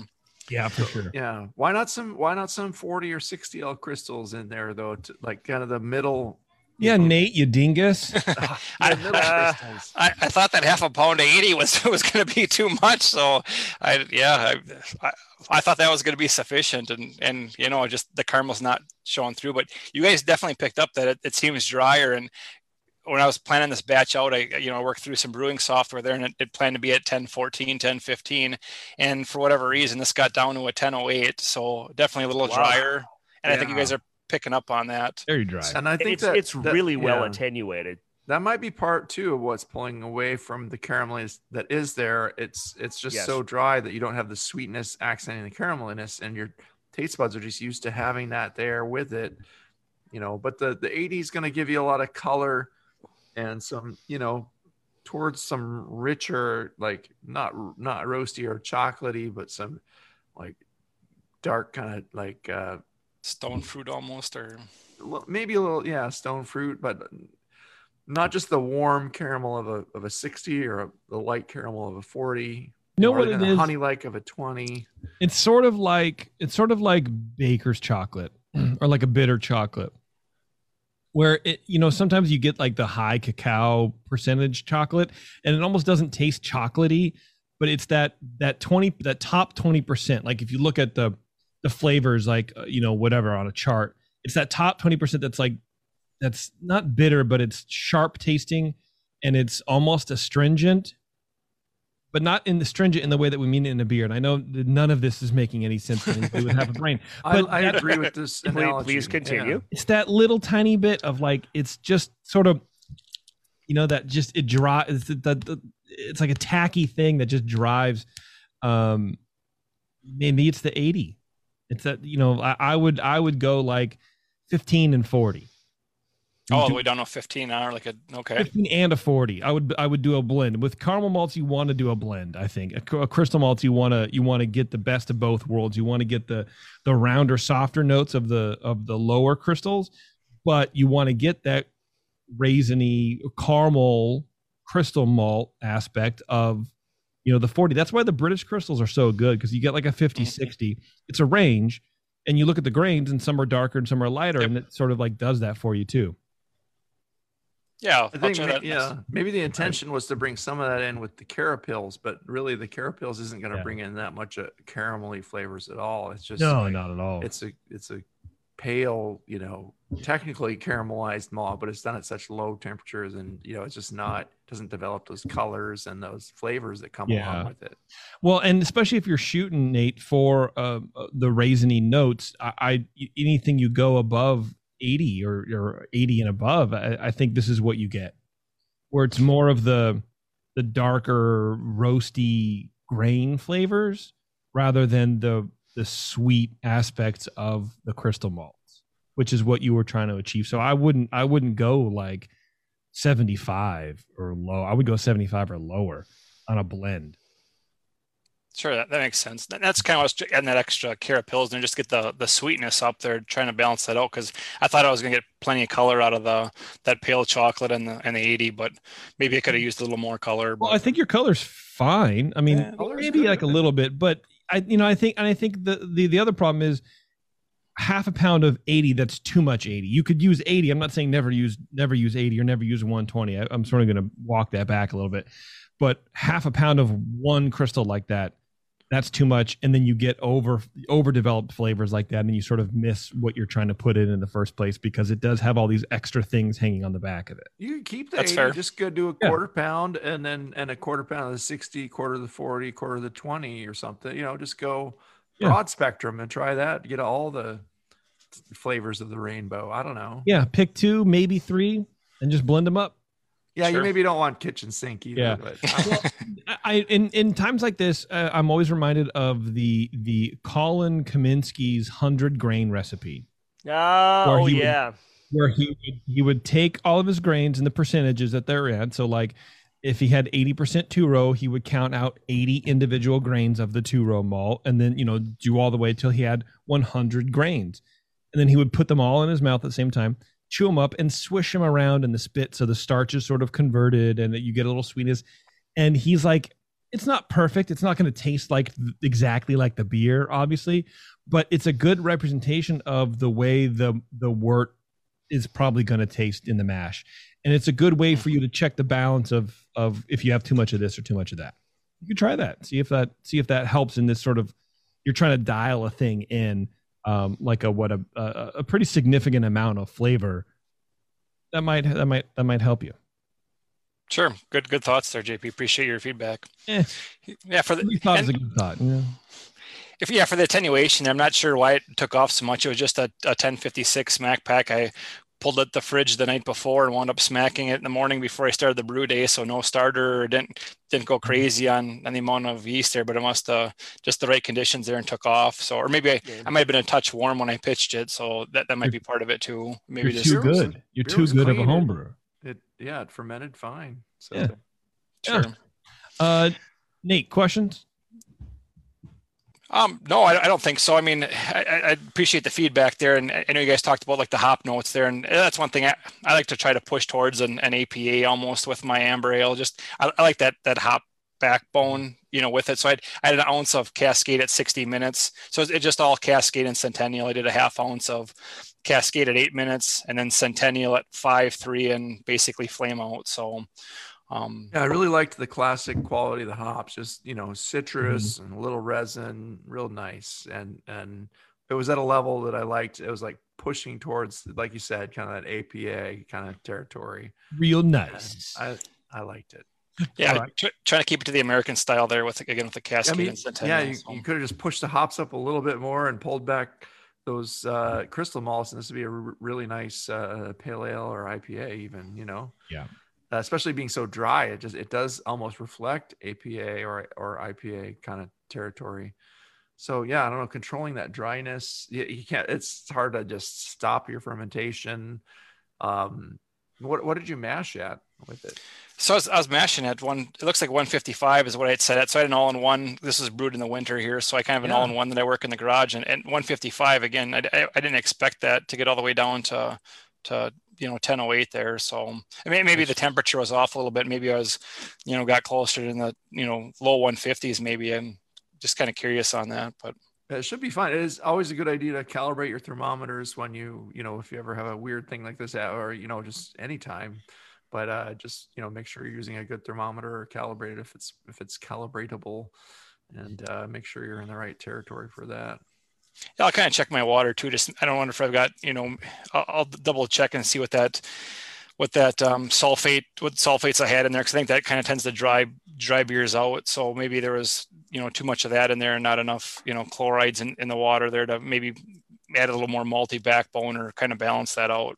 Yeah, for sure. Yeah, why not some 40 or 60 L crystals in there though, to like kind of the middle. Yeah, Nate, you dingus. I thought that half a pound to 80 was going to be too much, so I thought that was going to be sufficient, and just the caramel's not showing through. But you guys definitely picked up that it seems drier. And when I was planning this batch out, I worked through some brewing software there, and it planned to be at 10:14, 10:15, and for whatever reason, this got down to a 10:08. So definitely a little drier, and I think you guys are picking up on that. Very dry. And I think it's really well attenuated. That might be part two of what's pulling away from the caramel that is there. It's just so dry that you don't have the sweetness accenting the carameliness, and your taste buds are just used to having that there with it, but the 80 is going to give you a lot of color and some, towards some richer, like not roasty or chocolatey, but some like dark kind of like, stone fruit almost, or maybe a little stone fruit, but not just the warm caramel of a 60 or the light caramel of a 40. know what it is? Honey like of a 20. It's sort of like baker's chocolate or like a bitter chocolate, where it, you know, sometimes you get like the high cacao percentage chocolate and it almost doesn't taste chocolatey, but it's that top 20%. Like if you look at the flavors, like, you know, whatever on a chart, it's that top 20% that's not bitter, but it's sharp tasting and it's almost astringent, but not in the astringent in the way that we mean it in a beer. And I know that none of this is making any sense to anybody with half a brain. But I agree with this analogy. Please continue. Yeah. It's that little tiny bit of like, it's just sort of, you know, that just, it drives, it's like a tacky thing that just drives, maybe it's the 80. It's that, you know, I would go like 15 and 40. Oh, we don't know 15 hour, like a, okay. 15 and a 40. I would do a blend with caramel malts. You want to do a blend, I think. A crystal malts, you want to get the best of both worlds. You want to get the rounder, softer notes of the lower crystals, but you want to get that raisiny caramel crystal malt aspect of, you know, the 40. That's why the British crystals are so good, because you get like a 50, 60. It's a range, and you look at the grains, and some are darker and some are lighter, and it sort of like does that for you too. Yeah, I think maybe the intention was to bring some of that in with the carapils, but really the carapils isn't going to bring in that much caramelly flavors at all. It's just not at all. It's a pale, you know, technically caramelized malt, but it's done at such low temperatures, and you know, it's just doesn't develop those colors and those flavors that come along with it. Well, and especially if you're shooting, Nate, for the raisiny notes, anything you go above 80 or 80 and above, I think this is what you get, where it's more of the darker roasty grain flavors rather than the sweet aspects of the crystal malts, which is what you were trying to achieve. So I wouldn't go like 75 or low. I would go 75 or lower on a blend. Sure, that makes sense. That's kind of what's adding that extra carapils and just get the sweetness up there, trying to balance that out, because I thought I was going to get plenty of color out of that pale chocolate and the 80, but maybe I could have used a little more color. But. Well, I think your color's fine. I mean, maybe like a little bit, but I think the other problem is half a pound of 80. That's too much 80. You could use 80. I'm not saying never use 80 or never use 120. I'm sort of going to walk that back a little bit, but half a pound of one crystal like that, that's too much, and then you get overdeveloped flavors like that, and you sort of miss what you're trying to put in the first place, because it does have all these extra things hanging on the back of it. You can keep that. Just go do a quarter pound, and then a quarter pound of the 60, quarter of the 40, quarter of the 20, or something. You know, just go broad spectrum and try that. Get all the flavors of the rainbow. I don't know. Yeah, pick two, maybe three, and just blend them up. Yeah, sure. You maybe don't want kitchen sink either. Yeah. But in times like this, I'm always reminded of the Colin Kaminsky's 100 grain recipe. Oh, where he would take all of his grains and the percentages that they're in. So, like, if he had 80% two row, he would count out 80 individual grains of the two row malt, and then, you know, do all the way till he had 100 grains, and then he would put them all in his mouth at the same time, chew them up, and swish them around in the spit, so the starch is sort of converted and that you get a little sweetness. And he's like, it's not perfect. It's not going to taste like exactly like the beer, obviously, but it's a good representation of the way the wort is probably going to taste in the mash. And it's a good way for you to check the balance of if you have too much of this or too much of that. You could try that. See if that helps in this sort of, you're trying to dial a thing in. Like a pretty significant amount of flavor that might help you. Sure, good thoughts there, JP. Appreciate your feedback. Is a good thought. Yeah. For the attenuation, I'm not sure why it took off so much. It was just a 1056 Mac pack. I pulled out the fridge the night before and wound up smacking it in the morning before I started the brew day. So no starter, didn't go crazy on the amount of yeast there, but it must just the right conditions there and took off. So, or maybe I might have been a touch warm when I pitched it. So that might be part of it too. Maybe you're just too good. You're too good of a homebrewer. It fermented fine. So yeah. Sure. Yeah. Nate, questions? No, I don't think so. I mean, I appreciate the feedback there. And I know you guys talked about like the hop notes there. And that's one thing I like to try to push towards an APA almost with my amber ale. Just, I like that hop backbone, you know, with it. So I had an ounce of Cascade at 60 minutes. So it just all Cascade and Centennial. I did a half ounce of Cascade at 8 minutes and then Centennial at 5.3 and basically flame out. So yeah, I really liked the classic quality of the hops, just, you know, citrus and a little resin, real nice. And it was at a level that I liked. It was like pushing towards, like you said, kind of that APA kind of territory. Real nice. I liked it. Yeah, right. Trying to keep it to the American style there with, again, with the Cascade and Centennial. Yeah, you could have just pushed the hops up a little bit more and pulled back those crystal malts, and this would be a really nice pale ale or IPA even, you know? Yeah. Especially being so dry, it does almost reflect APA or IPA kind of territory. So yeah, I don't know, controlling that dryness, you can't. It's hard to just stop your fermentation. What did you mash at with it? So I was mashing at one. It looks like 155 is what I had set at. So I had an all-in-one. This is brewed in the winter here, so I kind of an all-in-one that I work in the garage. And 155 again. I didn't expect that to get all the way down to 1008 there. So I mean, maybe the temperature was off a little bit. Maybe I was, got closer in the, low 150s maybe. I'm just kind of curious on that, but it should be fine. It is always a good idea to calibrate your thermometers when if you ever have a weird thing like this or, just anytime, but just, make sure you're using a good thermometer or calibrate it if it's calibratable, and make sure you're in the right territory for that. Yeah, I'll kind of check my water too. Just I don't wonder if I've got I'll double check and see what that sulfates I had in there, because I think that kind of tends to dry beers out. So maybe there was too much of that in there and not enough chlorides in the water there to maybe add a little more malty backbone or kind of balance that out.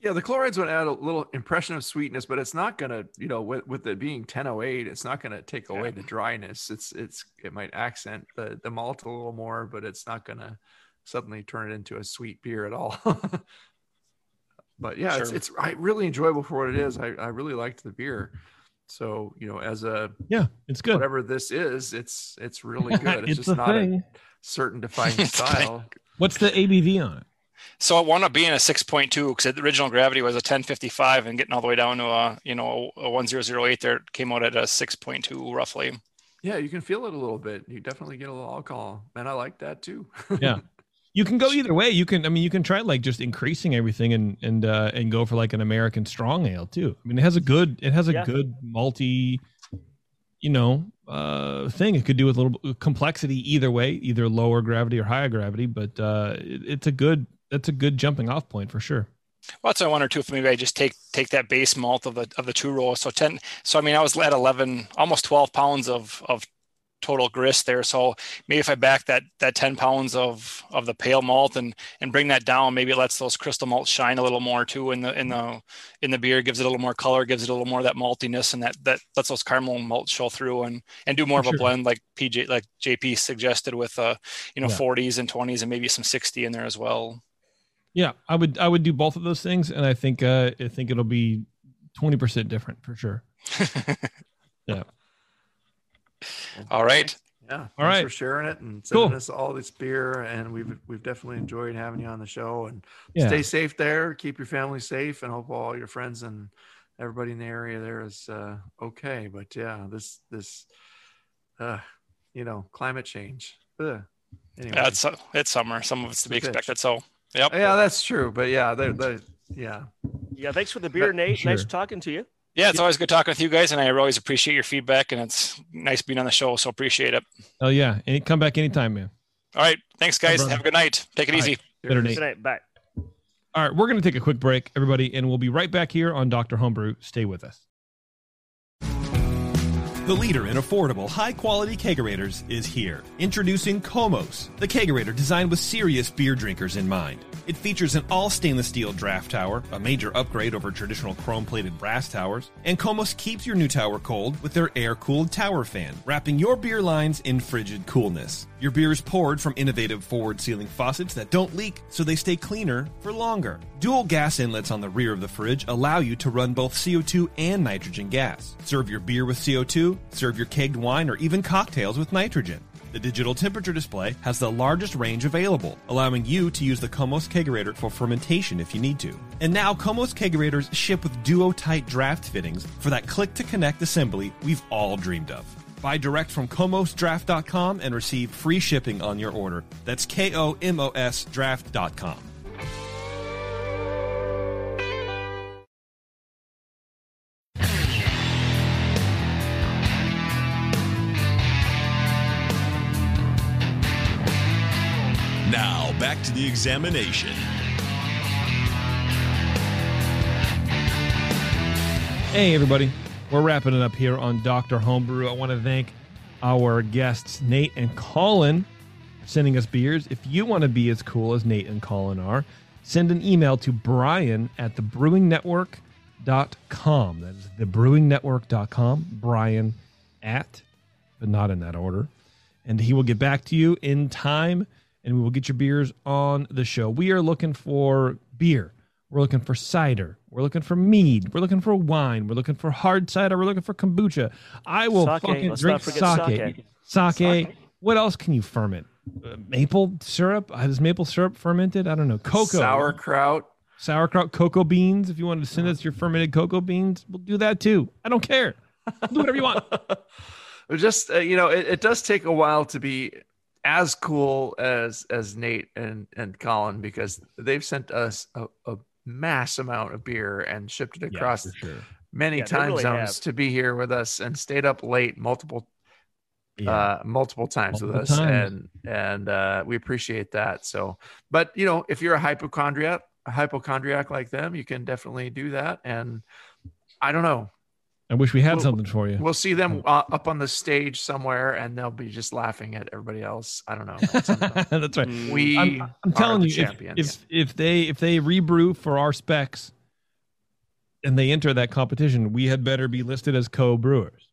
Yeah, the chlorides would add a little impression of sweetness, but it's not going to, with it being 1008, it's not going to take away the dryness. It might accent the malt a little more, but it's not going to suddenly turn it into a sweet beer at all. But yeah, sure. It's really enjoyable for what it is. I really liked the beer. So, it's good. Whatever this is, it's really good. It's just not a certain defined style. What's the ABV on it? So I wound up being a 6.2, because the original gravity was a 1055, and getting all the way down to a 1008 there, it came out at a 6.2 roughly. Yeah, you can feel it a little bit. You definitely get a little alcohol, and I like that too. Yeah, you can go either way. You can try like just increasing everything and go for like an American strong ale too. I mean, it has a good malty, thing. It could do with a little complexity either way, either lower gravity or higher gravity, but that's a good jumping off point for sure. Well, that's what I wonder too, if maybe I just take that base malt of the two rolls. So 10. So I mean, I was at 11, almost 12 pounds of total grist there. So maybe if I back that 10 pounds of the pale malt and bring that down, maybe it lets those crystal malts shine a little more too in the beer, gives it a little more color, gives it a little more of that maltiness, and that lets those caramel malts show through and do more of a blend like JP suggested with 40s and 20s and maybe some 60 in there as well. Yeah, I would do both of those things, and I think it'll be 20% different for sure. Yeah. All right. Yeah. Thanks for sharing it and sending us all this beer, and we've definitely enjoyed having you on the show. And stay safe there. Keep your family safe, and hope all your friends and everybody in the area there is okay. But yeah, this climate change. Anyway, it's summer. Some of it's to be expected. So. Yep. Yeah, that's true. But yeah, yeah. Thanks for the beer, Nate. Sure. Nice talking to you. Yeah, it's always good talking with you guys, and I always appreciate your feedback, and it's nice being on the show. So appreciate it. Oh yeah, and come back anytime, man. All right, thanks guys. Have a good night. Take it easy. Better, Nate. Good night. Bye. All right, we're going to take a quick break, everybody, and we'll be right back here on Dr. Homebrew. Stay with us. The leader in affordable, high-quality kegerators is here. Introducing Komos, the kegerator designed with serious beer drinkers in mind. It features an all-stainless steel draft tower, a major upgrade over traditional chrome-plated brass towers, and Komos keeps your new tower cold with their air-cooled tower fan, wrapping your beer lines in frigid coolness. Your beer is poured from innovative forward-sealing faucets that don't leak, so they stay cleaner for longer. Dual gas inlets on the rear of the fridge allow you to run both CO2 and nitrogen gas. Serve your beer with CO2, serve your kegged wine or even cocktails with nitrogen. The digital temperature display has the largest range available, allowing you to use the Komos Kegerator for fermentation if you need to. And now Komos Kegerators ship with duo-tight draft fittings for that click-to-connect assembly we've all dreamed of. Buy direct from KomosDraft.com and receive free shipping on your order. That's KomosDraft.com. Now, back to the examination. Hey, everybody. We're wrapping it up here on Dr. Homebrew. I want to thank our guests, Nate and Colin, for sending us beers. If you want to be as cool as Nate and Colin are, send an email to brian@thebrewingnetwork.com. That is thebrewingnetwork.com, Brian at, but not in that order. And he will get back to you in time, and we will get your beers on the show. We are looking for beer. We're looking for cider. We're looking for mead. We're looking for wine. We're looking for hard cider. We're looking for kombucha. I will fucking drink sake. Sake. What else can you ferment? Maple syrup? Is maple syrup fermented? I don't know. Cocoa. Sauerkraut. Sauerkraut, cocoa beans. If you wanted to send us your fermented cocoa beans, we'll do that too. I don't care. We'll do whatever you want. Just, you know, it does take a while to be as cool as Nate and Colin, because they've sent us a mass amount of beer and shipped it across many time really zones to be here with us, and stayed up late multiple times with us. And we appreciate that. So, but you know, if you're a hypochondriac like them, you can definitely do that. And I don't know. I wish we had something for you. We'll see them up on the stage somewhere, and they'll be just laughing at everybody else. I don't know. That's right. I'm telling you, if they rebrew for our specs and they enter that competition, we had better be listed as co-brewers.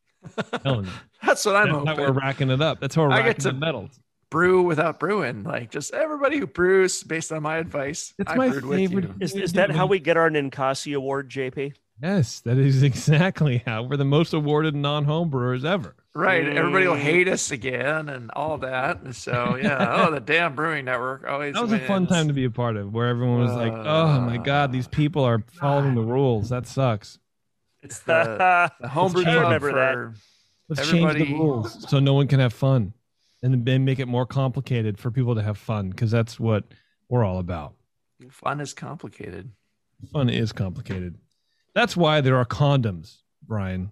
I'm telling you. That's what I'm hoping. That's how we're racking it up. That's how we're racking the medals. Brew without brewing, like just everybody who brews based on my advice. That's my favorite. Is that how we get our Ninkasi award, JP? Yes, that is exactly how we're the most awarded non-home brewers ever. Right. Everybody will hate us again and all that. So, yeah. Oh, the damn Brewing Network. Always that was wins. A fun time to be a part of, where everyone was like, oh, my God, these people are following the rules. That sucks. It's the homebrew club for everybody. Change the rules so no one can have fun, and then make it more complicated for people to have fun, because that's what we're all about. Fun is complicated. Fun is complicated. That's why there are condoms, Brian.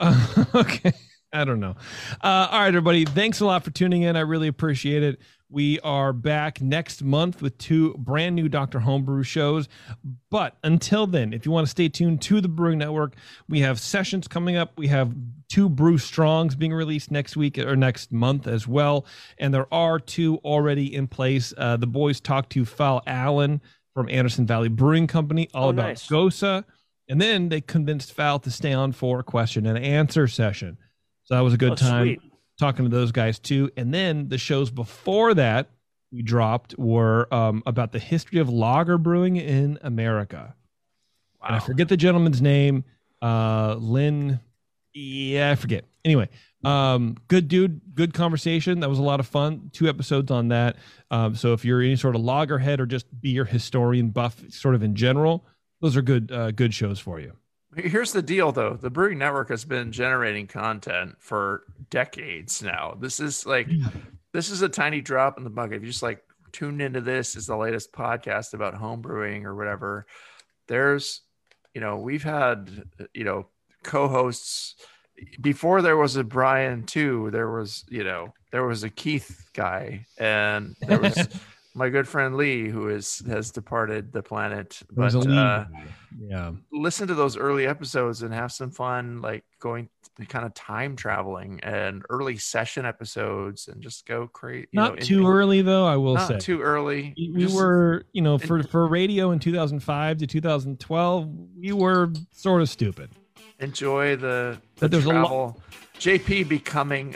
Okay. I don't know. All right, everybody. Thanks a lot for tuning in. I really appreciate it. We are back next month with two brand new Dr. Homebrew shows. But until then, if you want to stay tuned to the Brewing Network, we have sessions coming up. We have two Brew Strongs being released next week or next month as well. And there are two already in place. The boys talked to Fal Allen from Anderson Valley Brewing Company, all about GOSA. And then they convinced Fal to stay on for a question and answer session. So that was a good time talking to those guys too. And then the shows before that we dropped were about the history of lager brewing in America. Wow. And I forget the gentleman's name. Lynn. Yeah, I forget. Anyway, good dude, good conversation. That was a lot of fun. 2 episodes on that. So if you're any sort of loggerhead or just beer historian buff, sort of in general, those are good shows for you. Here's the deal, though. The Brewing Network has been generating content for decades now. This is a tiny drop in the bucket. If you just like tuned into this is the latest podcast about home brewing or whatever. There's, you know, we've had, you know, co-hosts before there was a Brian too. There was a Keith guy, and there was my good friend Lee, who has departed the planet. But listen to those early episodes and have some fun, like going kind of time traveling and early session episodes, and just go crazy. Not too early though, I will say. We were, you know, for radio in 2005 to 2012, we were sort of stupid. Enjoy the travel. JP becoming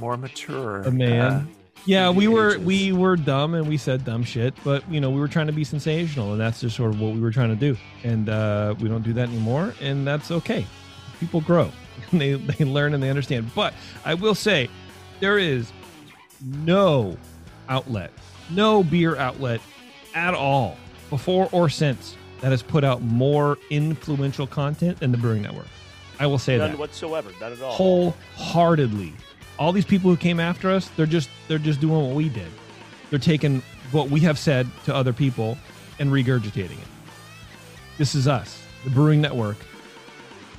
more mature. A man. We were dumb and we said dumb shit, but you know, we were trying to be sensational, and that's just sort of what we were trying to do. And we don't do that anymore, and that's okay. People grow and they learn and they understand. But I will say, There is no outlet, no beer outlet at all, before or since, that has put out more influential content than the Brewing Network. I will say none whatsoever, not at all. Wholeheartedly. All these people who came after us, they're just doing what we did. They're taking what we have said to other people and regurgitating it. This is us. The Brewing Network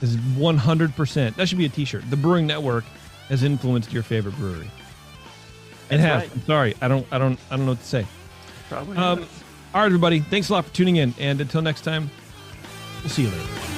is 100%. That should be a t-shirt. The Brewing Network has influenced your favorite brewery. It has. Right. I'm sorry. I don't know what to say. Probably. All right, everybody. Thanks a lot for tuning in. And until next time, we'll see you later.